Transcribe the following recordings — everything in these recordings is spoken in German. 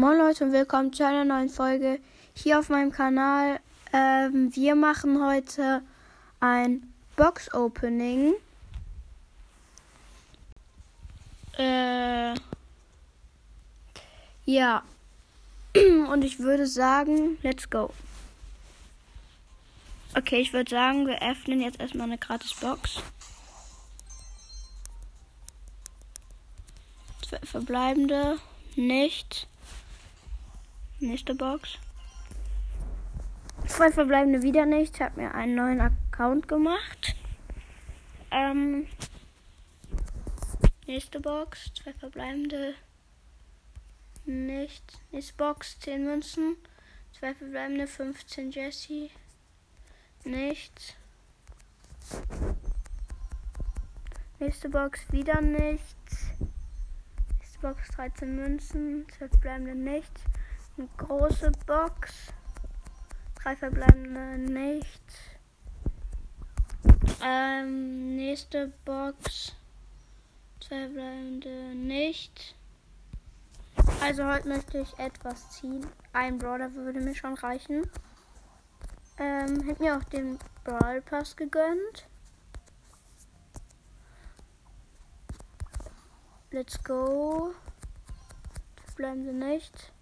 Moin Leute und willkommen zu einer neuen Folge hier auf meinem Kanal. Wir machen heute ein Box-Opening. Ja. Und ich würde sagen, let's go. Okay, ich würde sagen, wir öffnen jetzt erstmal eine Gratis-Box. Verbleibende, nicht. Nächste Box. 2 verbleibende wieder nicht. Ich habe mir einen neuen Account gemacht. Nächste Box. 2 verbleibende nicht. Nächste Box. 10 Münzen. 2 verbleibende. 15 Jessie. Nichts. Nächste Box. Wieder nichts. Nächste Box. 13 Münzen. 2 verbleibende nichts. Eine große Box. 3 verbleibende nichts. Nächste Box. 2 verbleibende nicht. Also heute möchte ich etwas ziehen. Ein Brawler würde mir schon reichen. Hätte mir auch den Brawl-Pass gegönnt. Let's go. Verbleibende nicht.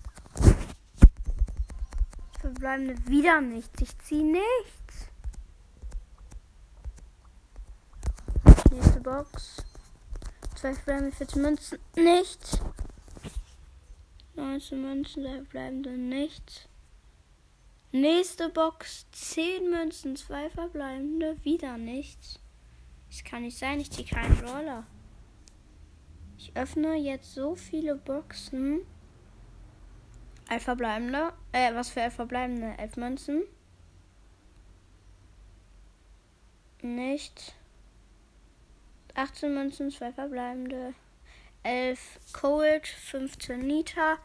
Verbleibende wieder nichts. Ich ziehe nichts. Nächste Box. 2 verbleibende, 14 Münzen. Nichts. 19 Münzen, 2 verbleibende, nichts. Nächste Box. 10 Münzen, 2 verbleibende, wieder nichts. Das kann nicht sein, ich ziehe keinen Brawler. Ich öffne jetzt so viele Boxen. 11 verbleibende. Was für 11 verbleibende? 11 Münzen. Nicht. 18 Münzen, 2 verbleibende. 11 Cold, 15 Nita,